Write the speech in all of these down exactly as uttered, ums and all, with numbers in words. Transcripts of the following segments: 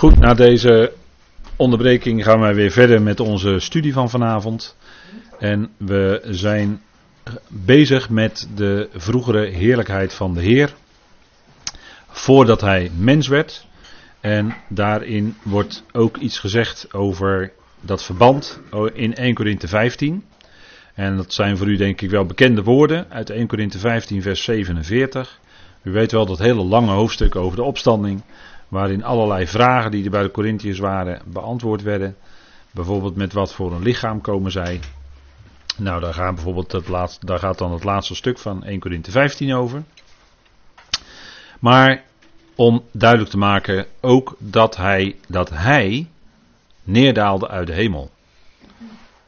Goed, na deze onderbreking gaan wij weer verder met onze studie van vanavond. En we zijn bezig met de vroegere heerlijkheid van de Heer. Voordat hij mens werd. En daarin wordt ook iets gezegd over dat verband in Eerste Korinthe vijftien. En dat zijn voor u denk ik wel bekende woorden uit Eerste Korinthe vijftien vers zevenenveertig. U weet wel dat hele lange hoofdstuk over de opstanding, waarin allerlei vragen die er bij de Korinthiërs waren beantwoord werden. Bijvoorbeeld met wat voor een lichaam komen zij. Nou, daar gaat, bijvoorbeeld het laatste, daar gaat dan het laatste stuk van Eerste Korinthe vijftien over. Maar om duidelijk te maken ook dat hij, dat hij neerdaalde uit de hemel.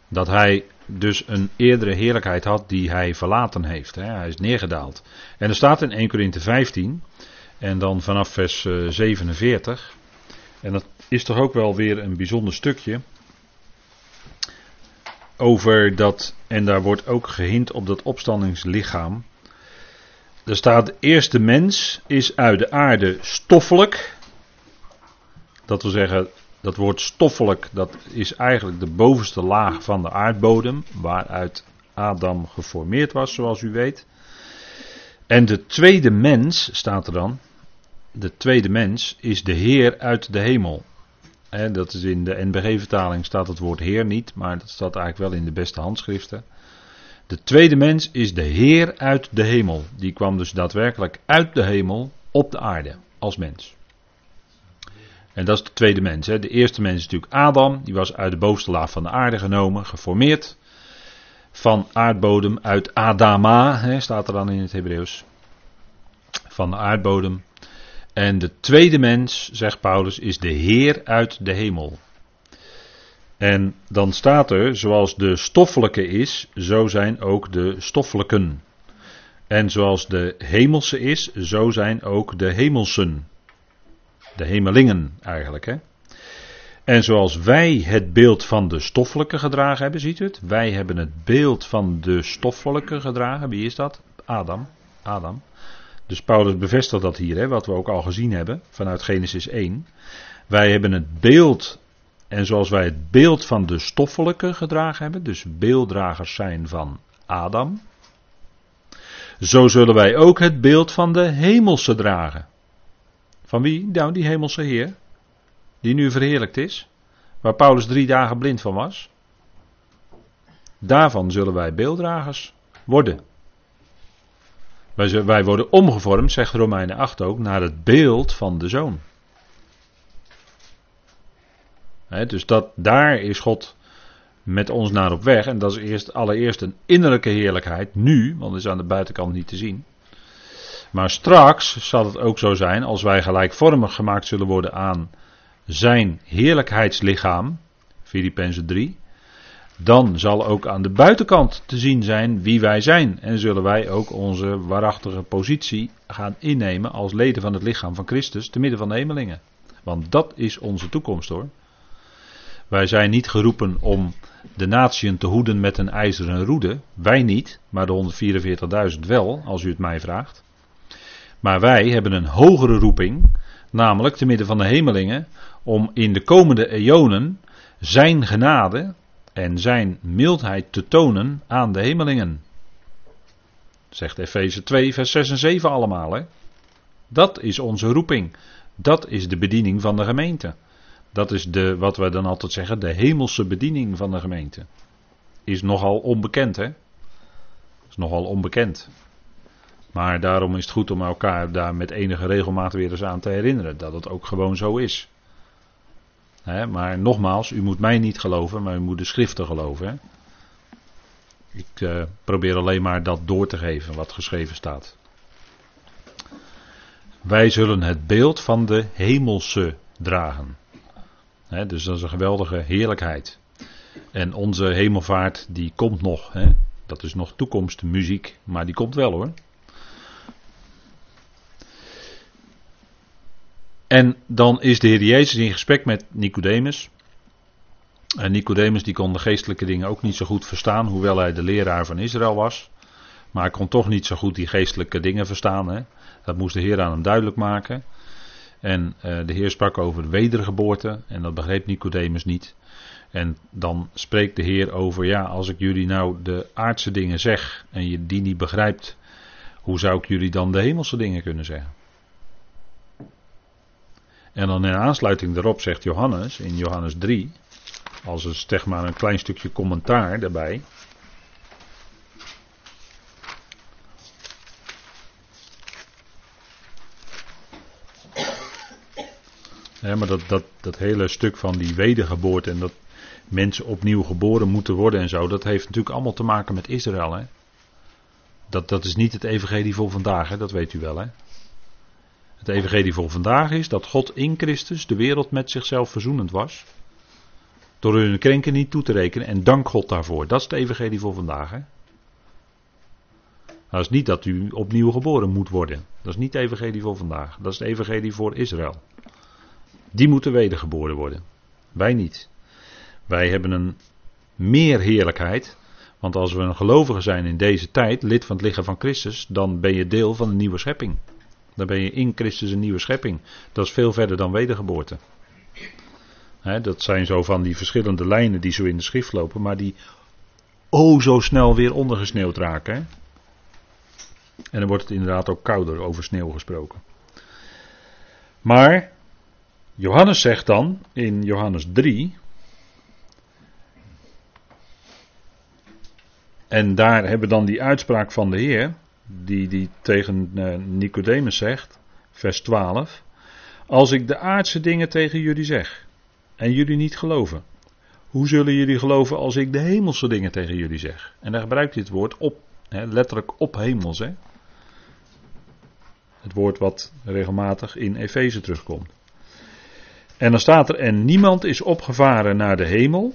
Dat hij dus een eerdere heerlijkheid had die hij verlaten heeft. Hij is neergedaald. En er staat in Eerste Korinthe vijftien... en dan vanaf vers zevenenveertig. En dat is toch ook wel weer een bijzonder stukje. Over dat, en daar wordt ook gehind op dat opstandingslichaam. Er staat: de eerste mens is uit de aarde stoffelijk. Dat wil zeggen, dat woord stoffelijk, dat is eigenlijk de bovenste laag van de aardbodem, waaruit Adam geformeerd was, zoals u weet. En de tweede mens, staat er dan, de tweede mens is de Heer uit de hemel. En dat is in de N B G-vertaling staat het woord Heer niet, maar dat staat eigenlijk wel in de beste handschriften. De tweede mens is de Heer uit de hemel. Die kwam dus daadwerkelijk uit de hemel op de aarde als mens. En dat is de tweede mens. Hè. De eerste mens is natuurlijk Adam, die was uit de bovenste laag van de aarde genomen, geformeerd. Van aardbodem uit Adama, he, staat er dan in het Hebreeuws. Van de aardbodem. En de tweede mens, zegt Paulus, is de Heer uit de hemel. En dan staat er, zoals de stoffelijke is, zo zijn ook de stoffelijken. En zoals de hemelse is, zo zijn ook de hemelsen. De hemelingen eigenlijk, hè. En zoals wij het beeld van de stoffelijke gedragen hebben, ziet u het? Wij hebben het beeld van de stoffelijke gedragen. Wie is dat? Adam. Adam. Dus Paulus bevestigt dat hier, hè, wat we ook al gezien hebben vanuit Genesis één. Wij hebben het beeld, en zoals wij het beeld van de stoffelijke gedragen hebben, dus beelddragers zijn van Adam, zo zullen wij ook het beeld van de hemelse dragen. Van wie? Nou, die hemelse Heer. Die nu verheerlijkt is. Waar Paulus drie dagen blind van was. Daarvan zullen wij beelddragers worden. Wij, wij worden omgevormd, zegt Romeinen acht ook, naar het beeld van de Zoon. He, dus dat, daar is God met ons naar op weg. En dat is eerst, allereerst een innerlijke heerlijkheid. Nu, want het is aan de buitenkant niet te zien. Maar straks zal het ook zo zijn, als wij gelijkvormig gemaakt zullen worden aan zijn heerlijkheidslichaam, Filippenzen drie, dan zal ook aan de buitenkant te zien zijn wie wij zijn. En zullen wij ook onze waarachtige positie gaan innemen als leden van het lichaam van Christus, te midden van de hemelingen. Want dat is onze toekomst, hoor. Wij zijn niet geroepen om de natieën te hoeden met een ijzeren roede. Wij niet, maar de honderdvierenveertigduizend wel, als u het mij vraagt. Maar wij hebben een hogere roeping, namelijk te midden van de hemelingen, om in de komende eonen zijn genade en zijn mildheid te tonen aan de hemelingen. Zegt Efeze twee vers zes en zeven allemaal. Hè? Dat is onze roeping. Dat is de bediening van de gemeente. Dat is de, wat wij dan altijd zeggen, de hemelse bediening van de gemeente. Is nogal onbekend, hè? Is nogal onbekend. Maar daarom is het goed om elkaar daar met enige regelmaat weer eens aan te herinneren. Dat het ook gewoon zo is. He, maar nogmaals, u moet mij niet geloven, maar u moet de schriften geloven. Hè? Ik uh, probeer alleen maar dat door te geven wat geschreven staat. Wij zullen het beeld van de hemelse dragen. He, dus dat is een geweldige heerlijkheid. En onze hemelvaart die komt nog. Hè? Dat is nog toekomstmuziek, maar die komt wel, hoor. En dan is de Heer Jezus in gesprek met Nicodemus. En Nicodemus die kon de geestelijke dingen ook niet zo goed verstaan, hoewel hij de leraar van Israël was. Maar hij kon toch niet zo goed die geestelijke dingen verstaan. Hè? Dat moest de Heer aan hem duidelijk maken. En uh, de Heer sprak over wedergeboorte en dat begreep Nicodemus niet. En dan spreekt de Heer over, ja, als ik jullie nou de aardse dingen zeg en je die niet begrijpt, hoe zou ik jullie dan de hemelse dingen kunnen zeggen? En dan in aansluiting daarop zegt Johannes, in Johannes drie, als een, zeg maar een klein stukje commentaar daarbij. Ja, maar dat, dat, dat hele stuk van die wedergeboorte en dat mensen opnieuw geboren moeten worden en zo, dat heeft natuurlijk allemaal te maken met Israël. Hè? Dat, dat is niet het evangelie voor vandaag, hè? Dat weet u wel. Hè? Het evangelie voor vandaag is dat God in Christus de wereld met zichzelf verzoenend was. Door hun krenken niet toe te rekenen en dank God daarvoor. Dat is het evangelie voor vandaag. Hè? Dat is niet dat u opnieuw geboren moet worden. Dat is niet het evangelie voor vandaag. Dat is het evangelie voor Israël. Die moeten wedergeboren worden. Wij niet. Wij hebben een meer heerlijkheid. Want als we een gelovige zijn in deze tijd, lid van het lichaam van Christus, dan ben je deel van een nieuwe schepping. Dan ben je in Christus een nieuwe schepping. Dat is veel verder dan wedergeboorte. He, dat zijn zo van die verschillende lijnen die zo in de schrift lopen, maar die o zo snel weer ondergesneeuwd raken. He. En dan wordt het inderdaad ook kouder, over sneeuw gesproken. Maar Johannes zegt dan in Johannes drie, en daar hebben we dan die uitspraak van de Heer, die, die tegen Nicodemus zegt, vers twaalf, als ik de aardse dingen tegen jullie zeg en jullie niet geloven, hoe zullen jullie geloven als ik de hemelse dingen tegen jullie zeg? En daar gebruikt hij het woord op, hè, letterlijk op hemels. Hè? Het woord wat regelmatig in Efeze terugkomt. En dan staat er, en niemand is opgevaren naar de hemel,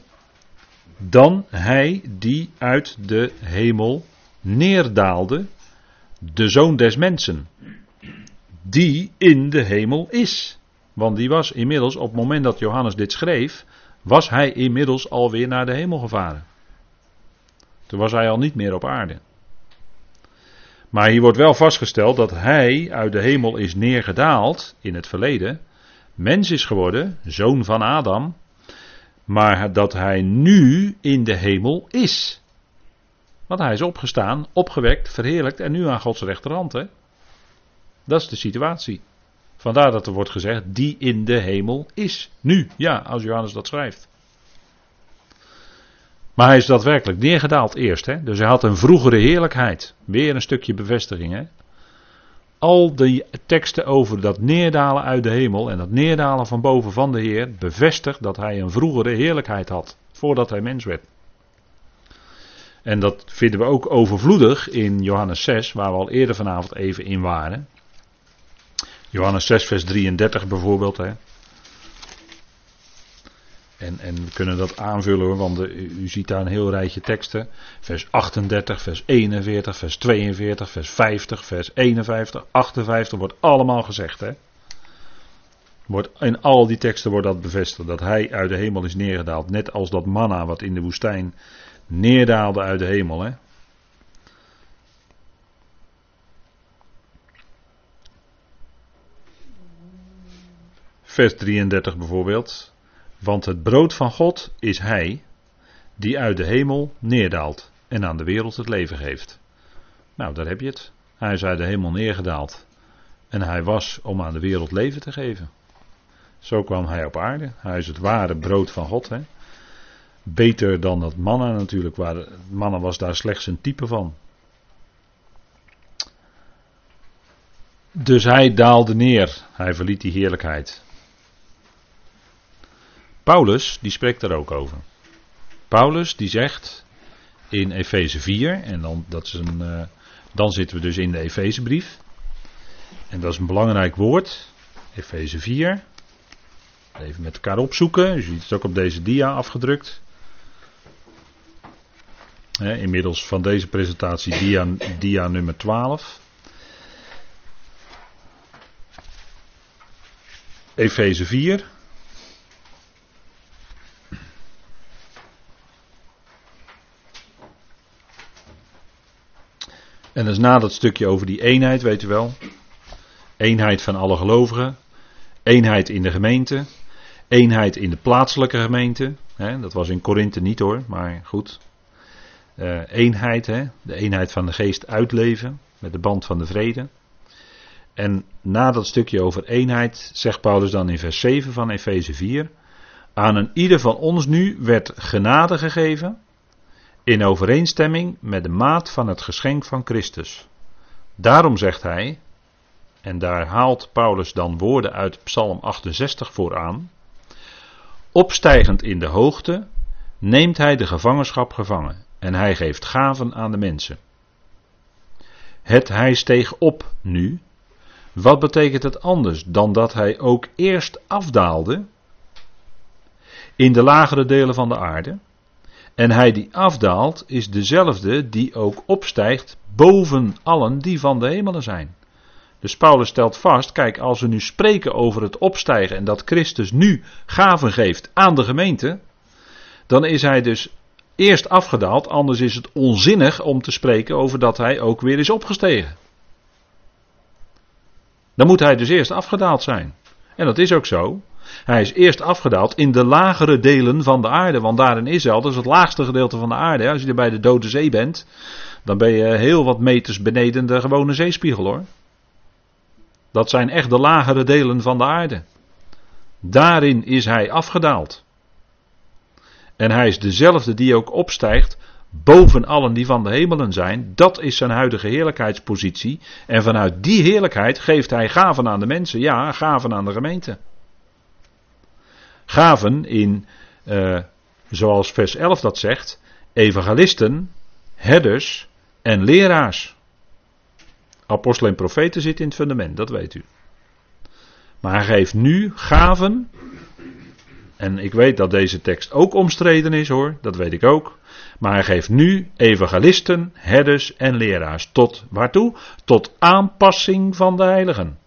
dan hij die uit de hemel neerdaalde, de Zoon des Mensen, die in de hemel is. Want die was inmiddels, op het moment dat Johannes dit schreef, was hij inmiddels alweer naar de hemel gevaren. Toen was hij al niet meer op aarde. Maar hier wordt wel vastgesteld dat hij uit de hemel is neergedaald in het verleden, mens is geworden, zoon van Adam, maar dat hij nu in de hemel is. Want hij is opgestaan, opgewekt, verheerlijkt en nu aan Gods rechterhand. Hè? Dat is de situatie. Vandaar dat er wordt gezegd, die in de hemel is. Nu, ja, als Johannes dat schrijft. Maar hij is daadwerkelijk neergedaald eerst. Hè? Dus hij had een vroegere heerlijkheid. Weer een stukje bevestiging, hè. Al die teksten over dat neerdalen uit de hemel en dat neerdalen van boven van de Heer bevestigt dat hij een vroegere heerlijkheid had, voordat hij mens werd. En dat vinden we ook overvloedig in Johannes zes, waar we al eerder vanavond even in waren. Johannes zes vers drieëndertig bijvoorbeeld. Hè. En, en we kunnen dat aanvullen hoor, want de, u ziet daar een heel rijtje teksten. Vers achtendertig, vers eenenveertig, vers tweeënveertig, vers vijftig, vers eenenvijftig, achtenvijftig wordt allemaal gezegd. Hè? Wordt, in al die teksten wordt dat bevestigd, dat hij uit de hemel is neergedaald. Net als dat manna wat in de woestijn neerdaalde uit de hemel. Hè? Vers drieëndertig bijvoorbeeld. Want het brood van God is hij die uit de hemel neerdaalt en aan de wereld het leven geeft. Nou, daar heb je het. Hij is uit de hemel neergedaald en hij was om aan de wereld leven te geven. Zo kwam hij op aarde. Hij is het ware brood van God. Hè? Beter dan dat manna natuurlijk. Waar manna was daar slechts een type van. Dus hij daalde neer. Hij verliet die heerlijkheid. Paulus, die spreekt daar ook over. Paulus, die zegt in Efeze vier, en dan, dat is een, uh, dan zitten we dus in de Efezebrief. En dat is een belangrijk woord, Efeze vier. Even met elkaar opzoeken, je ziet het ook op deze dia afgedrukt. He, inmiddels van deze presentatie dia, dia nummer twaalf. Efeze vier. En dat is na dat stukje over die eenheid, weet u wel. Eenheid van alle gelovigen. Eenheid in de gemeente. Eenheid in de plaatselijke gemeente. He, dat was in Korinthe niet hoor, maar goed. Uh, eenheid, he, de eenheid van de geest uitleven met de band van de vrede. En na dat stukje over eenheid zegt Paulus dan in vers zeven van Efeze vier. Aan een ieder van ons nu werd genade gegeven in overeenstemming met de maat van het geschenk van Christus. Daarom zegt hij, en daar haalt Paulus dan woorden uit Psalm achtenzestig voor aan. Opstijgend in de hoogte neemt hij de gevangenschap gevangen en hij geeft gaven aan de mensen. Het hij steeg op nu, wat betekent het anders dan dat hij ook eerst afdaalde in de lagere delen van de aarde? En hij die afdaalt is dezelfde die ook opstijgt boven allen die van de hemelen zijn. Dus Paulus stelt vast, kijk, als we nu spreken over het opstijgen en dat Christus nu gaven geeft aan de gemeente, dan is hij dus eerst afgedaald, anders is het onzinnig om te spreken over dat hij ook weer is opgestegen. Dan moet hij dus eerst afgedaald zijn. En dat is ook zo. Hij is eerst afgedaald in de lagere delen van de aarde, want daarin is hij al, dat is het laagste gedeelte van de aarde. Als je er bij de Dode Zee bent, dan ben je heel wat meters beneden de gewone zeespiegel hoor. Dat zijn echt de lagere delen van de aarde. Daarin is hij afgedaald. En hij is dezelfde die ook opstijgt boven allen die van de hemelen zijn. Dat is zijn huidige heerlijkheidspositie. En vanuit die heerlijkheid geeft hij gaven aan de mensen. Ja, gaven aan de gemeente. Gaven in, uh, zoals vers elf dat zegt, evangelisten, herders en leraars. Apostelen en profeten zitten in het fundament, dat weet u. Maar hij geeft nu gaven. En ik weet dat deze tekst ook omstreden is hoor, dat weet ik ook. Maar hij geeft nu evangelisten, herders en leraars. Tot waartoe? Tot aanpassing van de heiligen.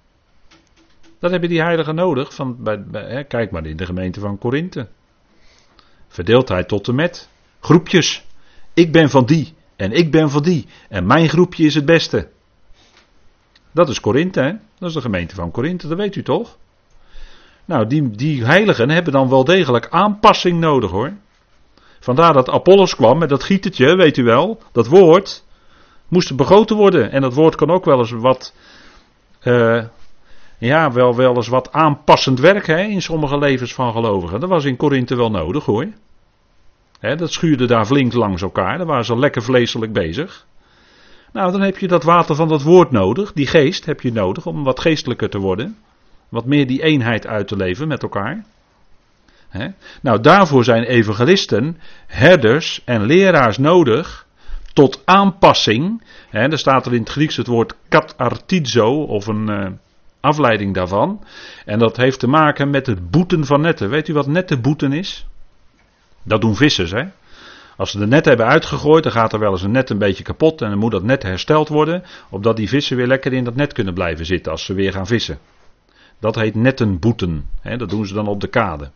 Dat hebben die heiligen nodig. Van, bij, bij, hè, kijk maar in de gemeente van Korinthe. Verdeeldheid tot en met. Groepjes. Ik ben van die en ik ben van die. En mijn groepje is het beste. Dat is Korinthe, hè? Dat is de gemeente van Korinthe, dat weet u toch? Nou, die, die heiligen hebben dan wel degelijk aanpassing nodig hoor. Vandaar dat Apollos kwam met dat gietertje, weet u wel. Dat woord moest begoten worden. En dat woord kan ook wel eens wat, uh, ja, wel, wel eens wat aanpassend werk hè, in sommige levens van gelovigen. Dat was in Korinthe wel nodig hoor. Hè, dat schuurde daar flink langs elkaar, daar waren ze lekker vleeselijk bezig. Nou, dan heb je dat water van dat woord nodig. Die geest heb je nodig om wat geestelijker te worden. Wat meer die eenheid uit te leven met elkaar. Hè? Nou, daarvoor zijn evangelisten, herders en leraars nodig. Tot aanpassing. Hè? Daar staat er in het Grieks het woord katartizo of een uh, afleiding daarvan. En dat heeft te maken met het boeten van netten. Weet u wat netten boeten is? Dat doen vissers, hè. Als ze de net hebben uitgegooid, dan gaat er wel eens een net een beetje kapot. En dan moet dat net hersteld worden, opdat die vissen weer lekker in dat net kunnen blijven zitten als ze weer gaan vissen. Dat heet nettenboeten. Hè, dat doen ze dan op de kade.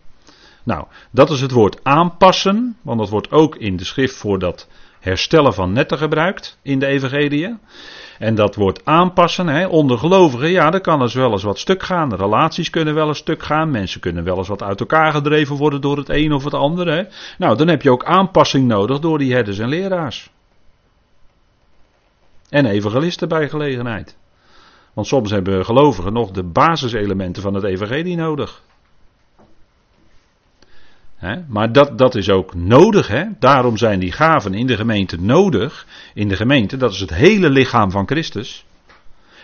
Nou, dat is het woord aanpassen. Want dat wordt ook in de schrift voor dat herstellen van netten gebruikt in de evangelie. En dat woord aanpassen, hè, onder gelovigen, ja, daar kan dus wel eens wat stuk gaan. Relaties kunnen wel eens stuk gaan. Mensen kunnen wel eens wat uit elkaar gedreven worden door het een of het ander. Hè. Nou, dan heb je ook aanpassing nodig door die herders en leraars. En evangelisten bij gelegenheid. Want soms hebben gelovigen nog de basiselementen van het evangelie nodig. He, maar dat, dat is ook nodig. Hè? Daarom zijn die gaven in de gemeente nodig. In de gemeente, dat is het hele lichaam van Christus.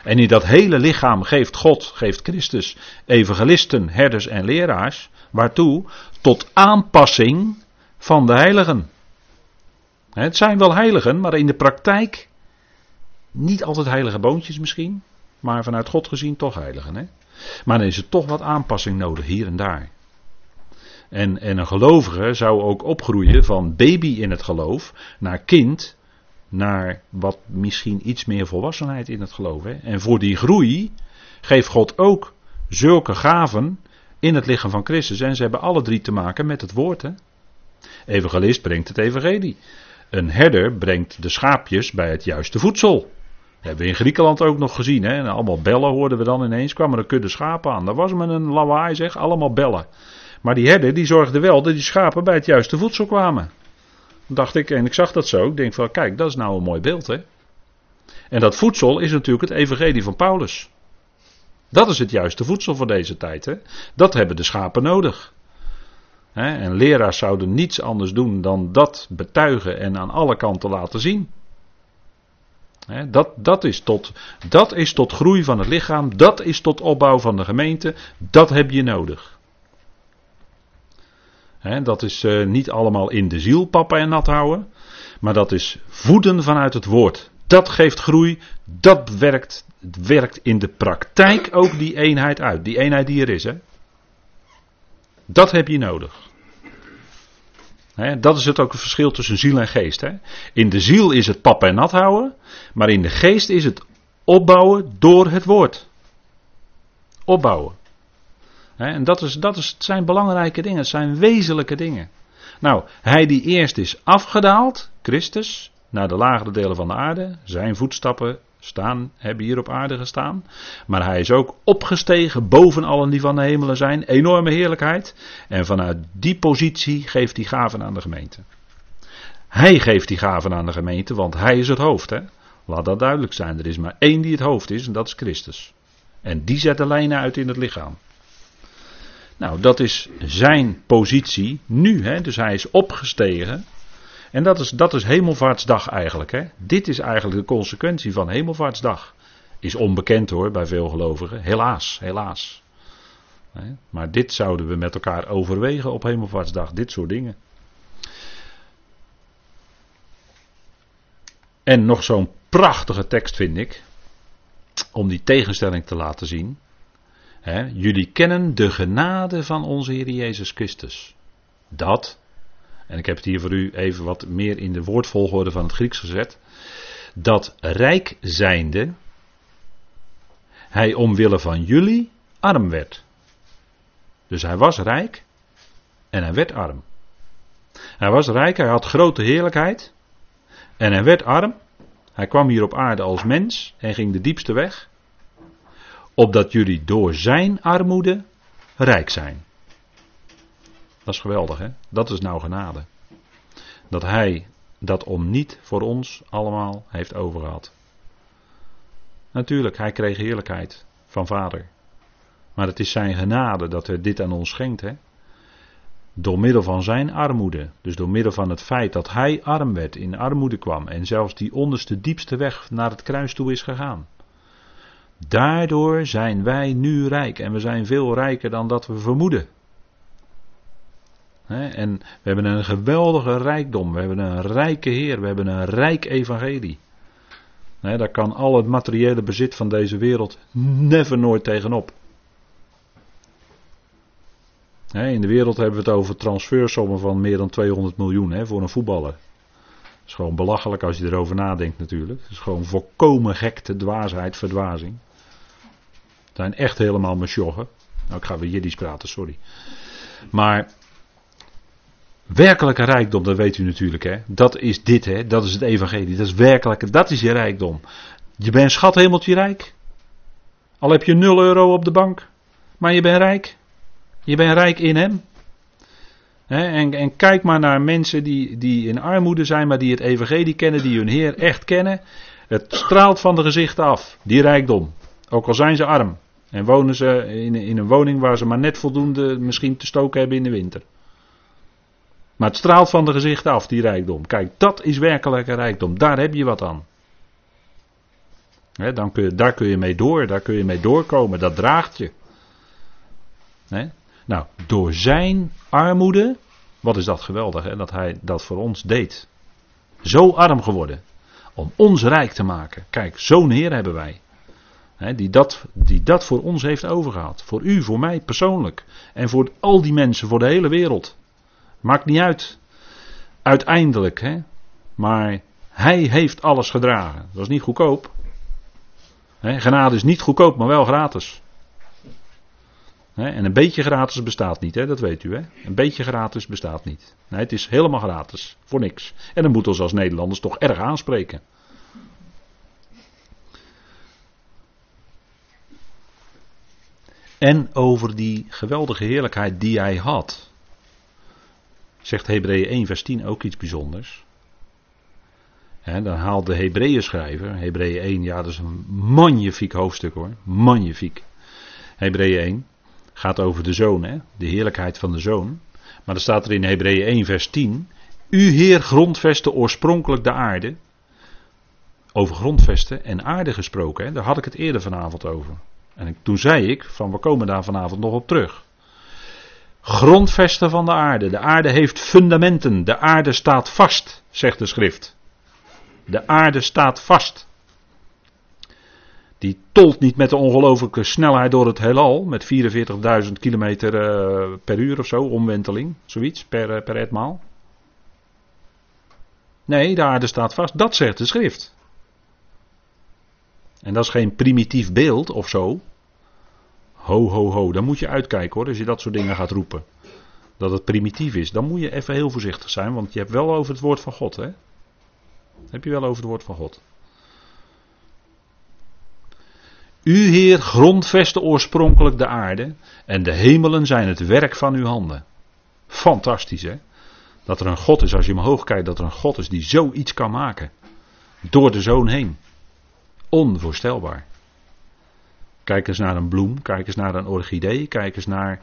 En in dat hele lichaam geeft God, geeft Christus, evangelisten, herders en leraars. Waartoe? Tot aanpassing van de heiligen. He, het zijn wel heiligen, maar in de praktijk niet altijd heilige boontjes misschien. Maar vanuit God gezien toch heiligen. Hè? Maar dan is er toch wat aanpassing nodig hier en daar. En, en een gelovige zou ook opgroeien van baby in het geloof naar kind, naar wat misschien iets meer volwassenheid in het geloof. Hè? En voor die groei geeft God ook zulke gaven in het lichaam van Christus. En ze hebben alle drie te maken met het woord. Hè? Evangelist brengt het evangelie. Een herder brengt de schaapjes bij het juiste voedsel. hebben we in Griekenland ook nog gezien. Hè? En allemaal bellen hoorden we dan ineens. Kwamen er kudde schapen aan. Daar was men een lawaai, zeg. Allemaal bellen. Maar die herden die zorgden wel dat die schapen bij het juiste voedsel kwamen. Dacht ik, en ik zag dat zo. Ik denk van, kijk, dat is nou een mooi beeld, hè. En dat voedsel is natuurlijk het evangelie van Paulus. Dat is het juiste voedsel voor deze tijd, hè. Dat hebben de schapen nodig. Hè? En leraars zouden niets anders doen dan dat betuigen en aan alle kanten laten zien. He, dat, dat, is tot, dat is tot groei van het lichaam, dat is tot opbouw van de gemeente, dat heb je nodig. He, dat is uh, niet allemaal in de ziel papa en nat houden, maar dat is voeden vanuit het woord. Dat geeft groei, dat werkt, werkt in de praktijk ook die eenheid uit, die eenheid die er is. Hè? Dat heb je nodig. He, dat is het ook het verschil tussen ziel en geest. He. In de ziel is het pap en nat houden, maar in de geest is het opbouwen door het woord. Opbouwen. He, en dat, is, dat is, zijn belangrijke dingen, het zijn wezenlijke dingen. Nou, hij die eerst is afgedaald, Christus, naar de lagere delen van de aarde, zijn voetstappen staan, hebben hier op aarde gestaan, maar hij is ook opgestegen boven allen die van de hemelen zijn, enorme heerlijkheid, en vanuit die positie geeft hij gaven aan de gemeente. Hij geeft die gaven aan de gemeente, want hij is het hoofd, hè? Laat dat duidelijk zijn, er is maar één die het hoofd is en dat is Christus, en die zet de lijnen uit in het lichaam. Nou, dat is zijn positie nu, hè? Dus hij is opgestegen. En dat is, dat is Hemelvaartsdag eigenlijk. Hè? Dit is eigenlijk de consequentie van Hemelvaartsdag. Is onbekend hoor, bij veel gelovigen. Helaas, helaas. Maar dit zouden we met elkaar overwegen op Hemelvaartsdag. Dit soort dingen. En nog zo'n prachtige tekst vind ik. Om die tegenstelling te laten zien. Hè? Jullie kennen de genade van onze Heer Jezus Christus. Dat... En ik heb het hier voor u even wat meer in de woordvolgorde van het Grieks gezet. Dat rijk zijnde, hij omwille van jullie arm werd. Dus hij was rijk en hij werd arm. Hij was rijk, hij had grote heerlijkheid en hij werd arm. Hij kwam hier op aarde als mens en ging de diepste weg. Opdat jullie door zijn armoede rijk zijn. Dat is geweldig, hè? Dat is nou genade. Dat hij dat om niet voor ons allemaal heeft overgehad. Natuurlijk, hij kreeg heerlijkheid van vader. Maar het is zijn genade dat hij dit aan ons schenkt, hè? Door middel van zijn armoede. Dus door middel van het feit dat hij arm werd, in armoede kwam. En zelfs die onderste diepste weg naar het kruis toe is gegaan. Daardoor zijn wij nu rijk. En we zijn veel rijker dan dat we vermoeden. He, en we hebben een geweldige rijkdom, we hebben een rijke Heer, we hebben een rijk evangelie. He, daar kan al het materiële bezit van deze wereld never nooit tegenop. He, in de wereld hebben we het over transfersommen van meer dan tweehonderd miljoen, he, voor een voetballer. Dat is gewoon belachelijk als je erover nadenkt natuurlijk. Dat is gewoon volkomen gekte dwaasheid, verdwazing. Het zijn echt helemaal mijn sjoggen. Nou, ik ga weer Jiddisch praten, sorry. Maar... werkelijke rijkdom, dat weet u natuurlijk, hè. Dat is dit, hè. Dat is het evangelie. Dat is werkelijke, dat is je rijkdom. Je bent schathemeltje rijk. Al heb je nul euro op de bank. Maar je bent rijk. Je bent rijk in hem. Hè? En, en kijk maar naar mensen die, die in armoede zijn, maar die het evangelie kennen, die hun Heer echt kennen. Het straalt van de gezichten af, die rijkdom. Ook al zijn ze arm. En wonen ze in, in een woning waar ze maar net voldoende misschien te stoken hebben in de winter. Maar het straalt van de gezichten af, die rijkdom. Kijk, dat is werkelijke rijkdom. Daar heb je wat aan. He, dan kun je, daar kun je mee door. Daar kun je mee doorkomen. Dat draagt je. He? Nou, door zijn armoede. Wat is dat geweldig, hè? Dat hij dat voor ons deed. Zo arm geworden. Om ons rijk te maken. Kijk, zo'n Heer hebben wij. He, die, dat, die dat voor ons heeft overgehaald. Voor u, voor mij persoonlijk. En voor al die mensen, voor de hele wereld. Maakt niet uit. Uiteindelijk, hè. Maar hij heeft alles gedragen. Dat is niet goedkoop. Hè, genade is niet goedkoop, maar wel gratis. Hè, en een beetje gratis bestaat niet, hè, dat weet u, hè. Een beetje gratis bestaat niet. Nee, het is helemaal gratis. Voor niks. En dat moet ons als Nederlanders toch erg aanspreken. en over die geweldige heerlijkheid die hij had. Zegt Hebreeën één vers tien ook iets bijzonders. He, dan haalt de Hebreeën schrijver, Hebreeën één, ja, dat is een magnifiek hoofdstuk hoor, magnifiek. Hebreeën één gaat over de zoon, hè? De heerlijkheid van de zoon. Maar dan staat er in Hebreeën één vers tien, u Heer grondvestte oorspronkelijk de aarde. Over grondvesten en aarde gesproken, hè? Daar had ik het eerder vanavond over. En toen zei ik, van we komen daar vanavond nog op terug. Grondvesten van de aarde, de aarde heeft fundamenten, de aarde staat vast, zegt de schrift. De aarde staat vast. Die tolt niet met de ongelooflijke snelheid door het heelal. Met vierenveertigduizend kilometer uh, per uur of zo. Omwenteling. Zoiets. Per, uh, per etmaal. Nee, de aarde staat vast. Dat zegt de schrift. En dat is geen primitief beeld of zo. Ho, ho, ho. Dan moet je uitkijken hoor. Als je dat soort dingen gaat roepen. Dat het primitief is. Dan moet je even heel voorzichtig zijn. Want je hebt wel over het woord van God, hè. Heb je wel over het woord van God. U Heer grondvestte oorspronkelijk de aarde en de hemelen zijn het werk van uw handen. Fantastisch hè. Dat er een God is, als je omhoog kijkt, dat er een God is die zoiets kan maken. Door de zoon heen. Onvoorstelbaar. Kijk eens naar een bloem, kijk eens naar een orchidee, kijk eens naar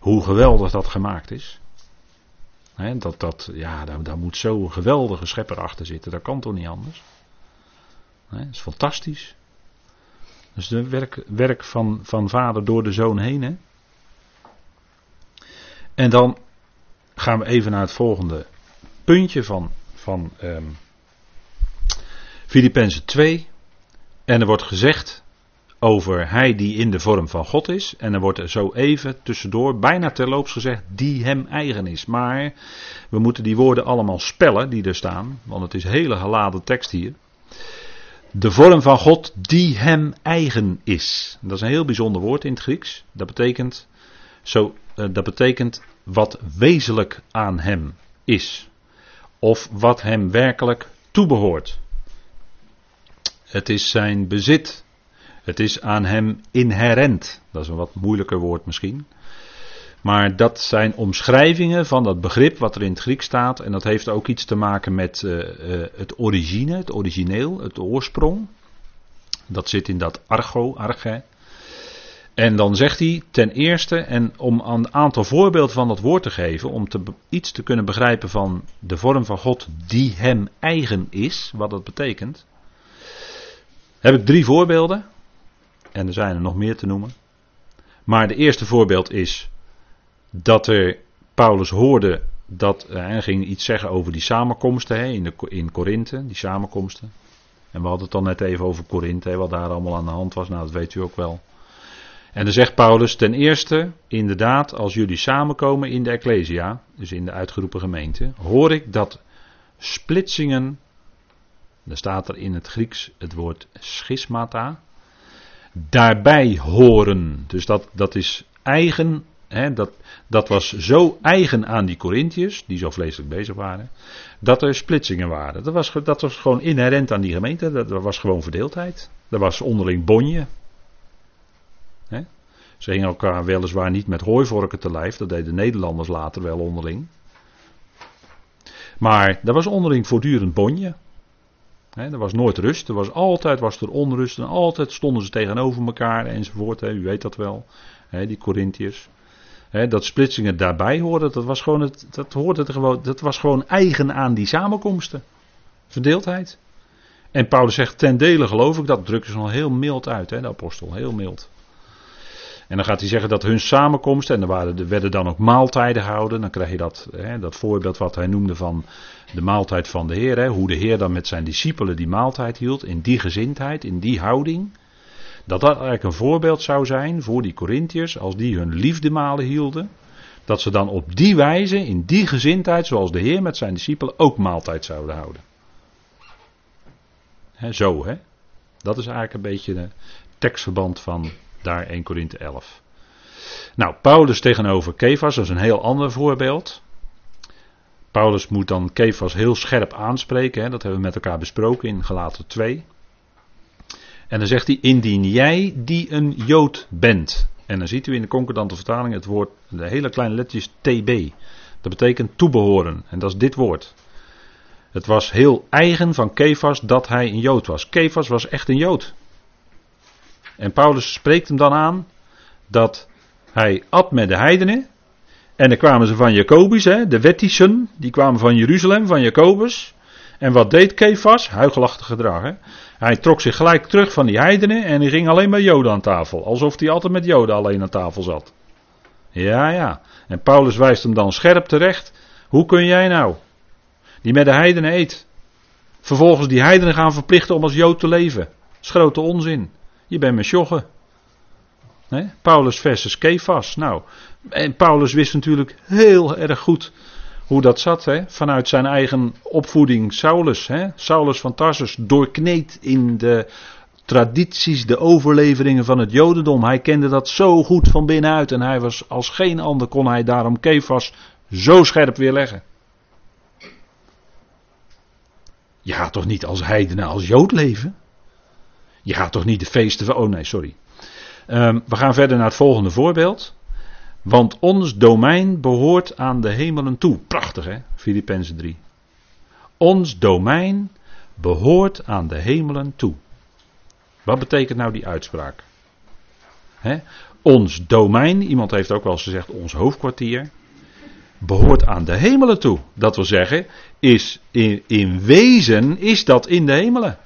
hoe geweldig dat gemaakt is. He, dat, dat, ja, daar, daar moet zo'n geweldige schepper achter zitten. Dat kan toch niet anders? He, dat is fantastisch. Dat is het werk, werk van, van vader door de zoon heen. He. En dan gaan we even naar het volgende puntje van, van um, Filippenzen twee. En er wordt gezegd over hij die in de vorm van God is. En er wordt er zo even tussendoor, bijna terloops gezegd, die hem eigen is. Maar we moeten die woorden allemaal spellen die er staan. Want het is een hele geladen tekst hier. De vorm van God die hem eigen is. Dat is een heel bijzonder woord in het Grieks. Dat betekent, zo, dat betekent wat wezenlijk aan hem is. Of wat hem werkelijk toebehoort. Het is zijn bezit. Het is aan hem inherent. Dat is een wat moeilijker woord misschien. Maar dat zijn omschrijvingen van dat begrip wat er in het Grieks staat. En dat heeft ook iets te maken met uh, uh, het origine, het origineel, het oorsprong. Dat zit in dat argo, arche. En dan zegt hij ten eerste, en om een aantal voorbeelden van dat woord te geven, om te, iets te kunnen begrijpen van de vorm van God die hem eigen is, wat dat betekent, heb ik drie voorbeelden. En er zijn er nog meer te noemen. Maar de eerste voorbeeld is dat er Paulus hoorde dat hij ging iets zeggen over die samenkomsten hè, in, de, in Korinthe, die samenkomsten. En we hadden het dan net even over Korinthe, hè, wat daar allemaal aan de hand was. Nou, dat weet u ook wel. En dan zegt Paulus ten eerste, inderdaad, als jullie samenkomen in de Ecclesia, dus in de uitgeroepen gemeente, hoor ik dat splitsingen, daar staat er in het Grieks het woord schismata, daarbij horen. Dus dat, dat is eigen. Hè, dat, dat was zo eigen aan die Korinthiërs. Die zo vleeselijk bezig waren. Dat er splitsingen waren. Dat was, dat was gewoon inherent aan die gemeente. Dat, dat was gewoon verdeeldheid. Dat was onderling bonje. Hè. Ze gingen elkaar weliswaar niet met hooivorken te lijf. Dat deden Nederlanders later wel onderling. Maar dat was onderling voortdurend bonje. He, er was nooit rust, er was altijd was er onrust en altijd stonden ze tegenover elkaar enzovoort. He, u weet dat wel, he, die Korinthiërs. Dat splitsingen daarbij hoorden, dat was gewoon, het, dat, hoorde het gewoon, dat was gewoon eigen aan die samenkomsten. Verdeeldheid. En Paulus zegt, ten dele geloof ik, dat drukt ze nog heel mild uit, he, de apostel, heel mild. En dan gaat hij zeggen dat hun samenkomsten, en er, waren, er werden dan ook maaltijden gehouden. Dan krijg je dat, hè, dat voorbeeld wat hij noemde van de maaltijd van de Heer. Hè, hoe de Heer dan met zijn discipelen die maaltijd hield. In die gezindheid, in die houding. Dat dat eigenlijk een voorbeeld zou zijn voor die Korinthiërs. Als die hun liefdemalen hielden. Dat ze dan op die wijze, in die gezindheid, zoals de Heer met zijn discipelen ook maaltijd zouden houden. Hè, zo hè. Dat is eigenlijk een beetje de tekstverband van... Daar één Korinthe elf. Nou, Paulus tegenover Kefas, dat is een heel ander voorbeeld. Paulus moet dan Kefas heel scherp aanspreken. Hè? Dat hebben we met elkaar besproken in Galaten twee. En dan zegt hij, indien jij die een Jood bent. En dan ziet u in de concordante vertaling het woord, de hele kleine lettertjes T B. Dat betekent toebehoren. En dat is dit woord. Het was heel eigen van Kefas dat hij een Jood was. Kefas was echt een Jood. En Paulus spreekt hem dan aan dat hij at met de heidenen. En dan kwamen ze van Jacobus, hè, de wettischen, die kwamen van Jeruzalem, van Jacobus. En wat deed Kefas? Huichelachtig gedrag. Hè? Hij trok zich gelijk terug van die heidenen en hij ging alleen met Joden aan tafel. Alsof hij altijd met Joden alleen aan tafel zat. Ja, ja. En Paulus wijst hem dan scherp terecht. Hoe kun jij nou, die met de heidenen eet, vervolgens die heidenen gaan verplichten om als Jood te leven? Dat is grote onzin. Je bent met joggen. He? Paulus versus Kefas. Nou, en Paulus wist natuurlijk heel erg goed hoe dat zat. He? Vanuit zijn eigen opvoeding Saulus. He? Saulus van Tarsus doorkneed in de tradities, de overleveringen van het Jodendom. Hij kende dat zo goed van binnenuit. En hij was als geen ander, kon hij daarom Kefas zo scherp weerleggen. Je gaat toch niet als heidenen als Jood leven? Je gaat toch niet de feesten van... Oh nee, sorry. Um, we gaan verder naar het volgende voorbeeld. Want ons domein behoort aan de hemelen toe. Prachtig hè, Filippenzen drie. Ons domein behoort aan de hemelen toe. Wat betekent nou die uitspraak? Hè? Ons domein, iemand heeft ook wel eens gezegd ons hoofdkwartier, behoort aan de hemelen toe. Dat wil zeggen, is in, in wezen is dat in de hemelen.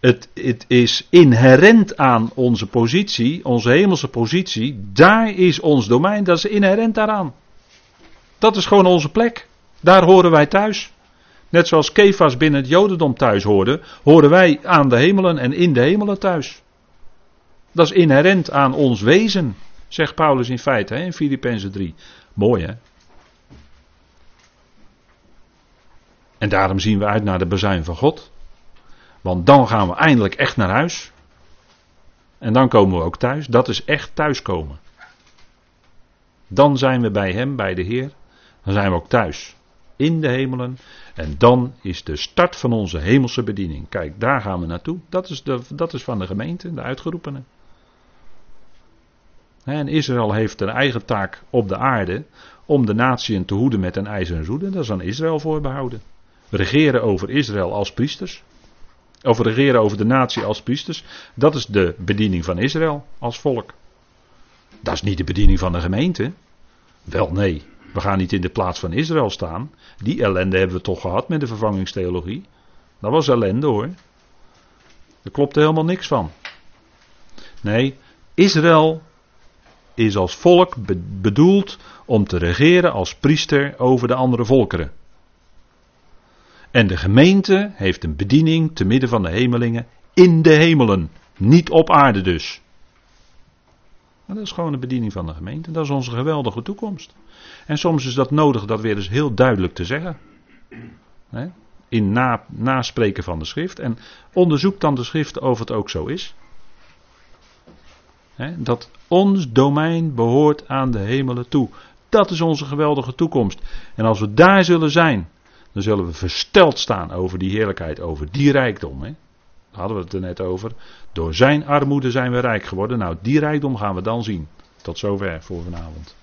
Het, het is inherent aan onze positie, onze hemelse positie. Daar is ons domein, dat is inherent daaraan. Dat is gewoon onze plek. Daar horen wij thuis. Net zoals Kefas binnen het Jodendom thuis hoorde, horen wij aan de hemelen en in de hemelen thuis. Dat is inherent aan ons wezen, zegt Paulus in feite hè, in Filippenzen drie. Mooi hè. En daarom zien we uit naar de bezuin van God. Want dan gaan we eindelijk echt naar huis. En dan komen we ook thuis. Dat is echt thuiskomen. Dan zijn we bij hem, bij de Heer. Dan zijn we ook thuis. In de hemelen. En dan is de start van onze hemelse bediening. Kijk, daar gaan we naartoe. Dat is, de, dat is van de gemeente, de uitgeroepenen. En Israël heeft een eigen taak op de aarde. Om de natieën te hoeden met een ijzeren roede. Dat is aan Israël voorbehouden. Regeren over Israël als priesters. Of regeren over de natie als priesters. Dat is de bediening van Israël als volk. Dat is niet de bediening van de gemeente. Wel nee, we gaan niet in de plaats van Israël staan. Die ellende hebben we toch gehad met de vervangingstheologie. Dat was ellende hoor. Daar klopt helemaal niks van. Nee, Israël is als volk be- bedoeld om te regeren als priester over de andere volkeren. En de gemeente heeft een bediening te midden van de hemelingen in de hemelen. Niet op aarde dus. Maar dat is gewoon de bediening van de gemeente. Dat is onze geweldige toekomst. En soms is dat nodig dat weer eens heel duidelijk te zeggen. In na, naspreken van de schrift. En onderzoek dan de schrift of het ook zo is. Dat ons domein behoort aan de hemelen toe. Dat is onze geweldige toekomst. En als we daar zullen zijn... Dan zullen we versteld staan over die heerlijkheid, over die rijkdom. Hè? Daar hadden we het er net over. Door zijn armoede zijn we rijk geworden. Nou, die rijkdom gaan we dan zien. Tot zover voor vanavond.